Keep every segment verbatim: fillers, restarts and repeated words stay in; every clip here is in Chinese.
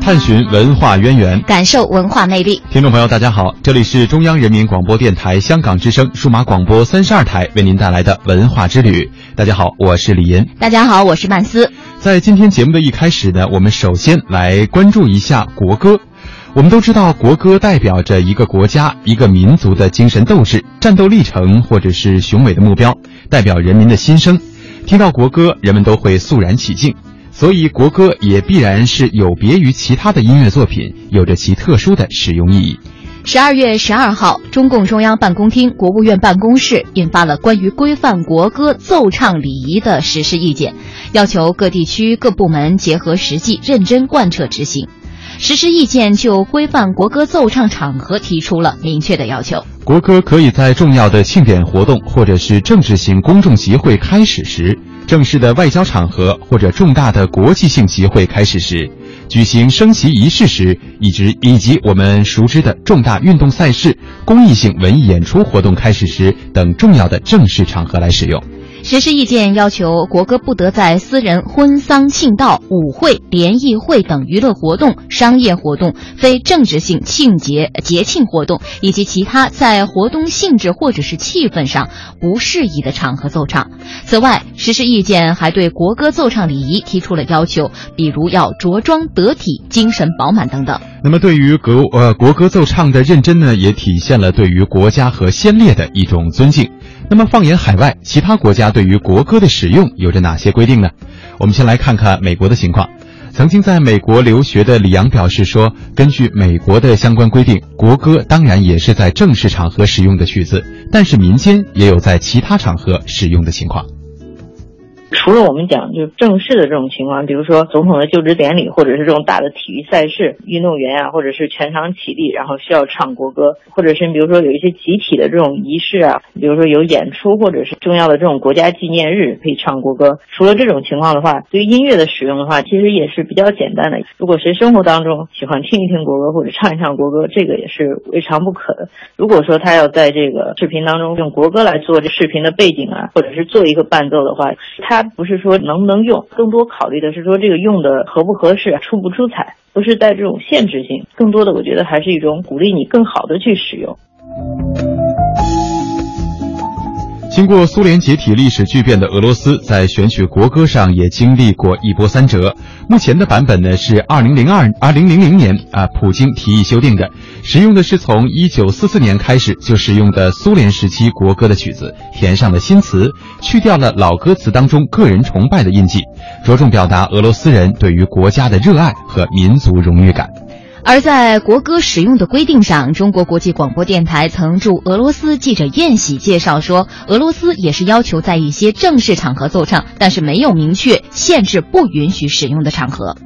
探寻文化渊源，感受文化魅力。听众朋友大家好，这里是中央人民广播电台香港之声数码广播三十二台为您带来的文化之旅。大家好，我是李银。大家好，我是曼斯。在今天节目的一开始呢，我们首先来关注一下国歌。我们都知道，国歌代表着一个国家、一个民族的精神斗志、战斗历程，或者是雄伟的目标，代表人民的心声。听到国歌，人们都会肃然起敬。所以国歌也必然是有别于其他的音乐作品，有着其特殊的使用意义。十二月十二号，中共中央办公厅、国务院办公室印发了关于规范国歌奏唱礼仪的实施意见，要求各地区各部门结合实际，认真贯彻执行。实施意见就规范国歌奏唱场合提出了明确的要求。国歌可以在重要的庆典活动或者是政治性公众集会开始时，正式的外交场合或者重大的国际性集会开始时，举行升旗仪式时，以及以及我们熟知的重大运动赛事、公益性文艺演出活动开始时等重要的正式场合来使用。实施意见要求，国歌不得在私人婚丧庆悼、舞会、联谊会等娱乐活动、商业活动、非政治性庆节节庆活动以及其他在活动性质或者是气氛上不适宜的场合奏唱。此外，实施意见还对国歌奏唱礼仪提出了要求，比如要着装得体、精神饱满等等。那么对于国呃国歌奏唱的认真呢，也体现了对于国家和先烈的一种尊敬。那么放眼海外，其他国家对于国歌的使用有着哪些规定呢？我们先来看看美国的情况。曾经在美国留学的李阳表示说，根据美国的相关规定，国歌当然也是在正式场合使用的曲子，但是民间也有在其他场合使用的情况。除了我们讲就正式的这种情况，比如说总统的就职典礼，或者是这种大的体育赛事，运动员啊，或者是全场起立然后需要唱国歌，或者是比如说有一些集体的这种仪式啊，比如说有演出或者是重要的这种国家纪念日可以唱国歌。除了这种情况的话，对于音乐的使用的话，其实也是比较简单的。如果谁生活当中喜欢听一听国歌或者唱一唱国歌，这个也是未尝不可的。如果说他要在这个视频当中用国歌来做这视频的背景啊，或者是做一个伴奏的话，他它不是说能不能用，更多考虑的是说这个用的合不合适，出不出彩，不是带这种限制性，更多的我觉得还是一种鼓励你更好的去使用。经过苏联解体历史巨变的俄罗斯，在选取国歌上也经历过一波三折。目前的版本呢是二零零二年啊，普京提议修订的，使用的是从一九四四年开始就使用的苏联时期国歌的曲子，填上了新词，去掉了老歌词当中个人崇拜的印记，着重表达俄罗斯人对于国家的热爱和民族荣誉感。而在国歌使用的规定上，中国国际广播电台曾驻俄罗斯记者燕喜介绍说，俄罗斯也是要求在一些正式场合奏唱，但是没有明确限制不允许使用的场合。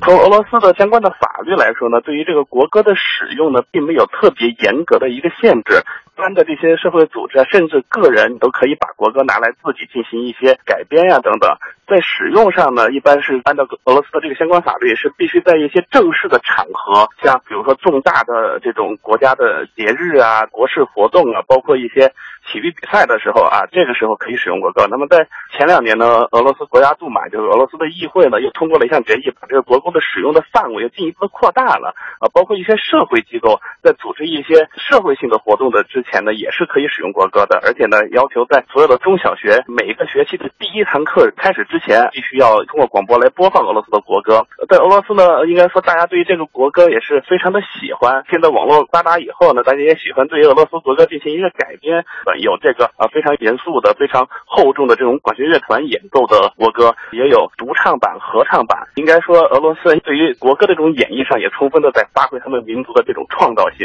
从俄罗斯的相关的法律来说呢，对于这个国歌的使用呢，并没有特别严格的一个限制。一般的这些社会组织啊，甚至个人，你都可以把国歌拿来自己进行一些改编啊等等。在使用上呢，一般是按照俄罗斯的这个相关法律，是必须在一些正式的场合，像比如说重大的这种国家的节日啊、国事活动啊，包括一些体育比赛的时候啊，这个时候可以使用国歌。那么在前两年呢，俄罗斯国家杜马就是俄罗斯的议会呢，又通过了一项决议，把这个国歌的使用的范围又进一步的扩大了啊，包括一些社会机构在组织一些社会性的活动的之前呢，也是可以使用国歌的。而且呢，要求在所有的中小学每一个学期的第一堂课开始之前，必须要通过广播来播放俄罗斯的国歌。在俄罗斯呢，应该说大家对于这个国歌也是非常的喜欢。现在网络发达以后呢，大家也喜欢对于俄罗斯国歌进行一个改编。有这个啊非常严肃的、非常厚重的这种管弦乐团演奏的国歌，也有独唱版、合唱版。应该说，俄罗斯人对于国歌的这种演绎上，也充分的在发挥他们民族的这种创造性。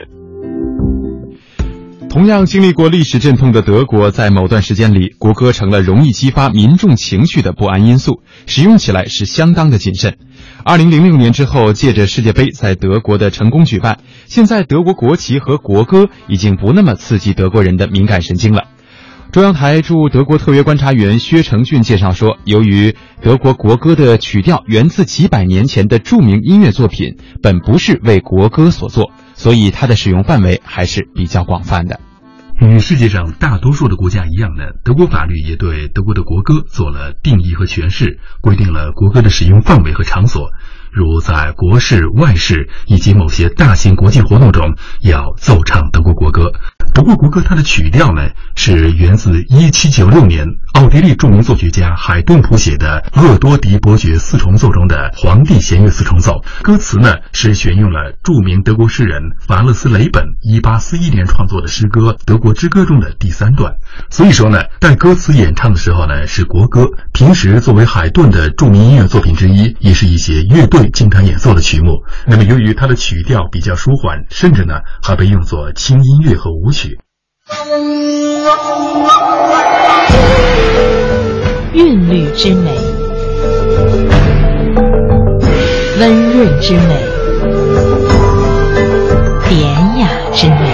同样经历过历史阵痛的德国，在某段时间里，国歌成了容易激发民众情绪的不安因素，使用起来是相当的谨慎。二零零六年之后，借着世界杯在德国的成功举办，现在德国国旗和国歌已经不那么刺激德国人的敏感神经了。中央台驻德国特约观察员薛成俊介绍说，由于德国国歌的曲调源自几百年前的著名音乐作品，本不是为国歌所作，所以它的使用范围还是比较广泛的。与世界上大多数的国家一样呢，德国法律也对德国的国歌做了定义和诠释，规定了国歌的使用范围和场所，如在国事、外事以及某些大型国际活动中要奏唱德国国歌。德国国歌它的曲调呢，是源自一七九六年奥地利著名作曲家海顿谱写的厄多迪伯爵四重奏中的皇帝弦乐四重奏。歌词呢是选用了著名德国诗人法勒斯雷本一八四一年创作的诗歌《德国之歌》中的第三段。所以说呢，在歌词演唱的时候呢是国歌，平时作为海顿的著名音乐作品之一，也是一些乐队经常演奏的曲目。那么由于它的曲调比较舒缓，甚至呢还被用作轻音乐和舞曲。韵律之美，温润之美，典雅之美，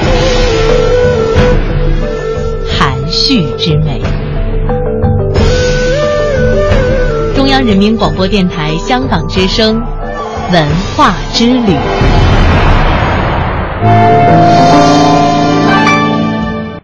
含蓄之美。中央人民广播电台香港之声，文化之旅。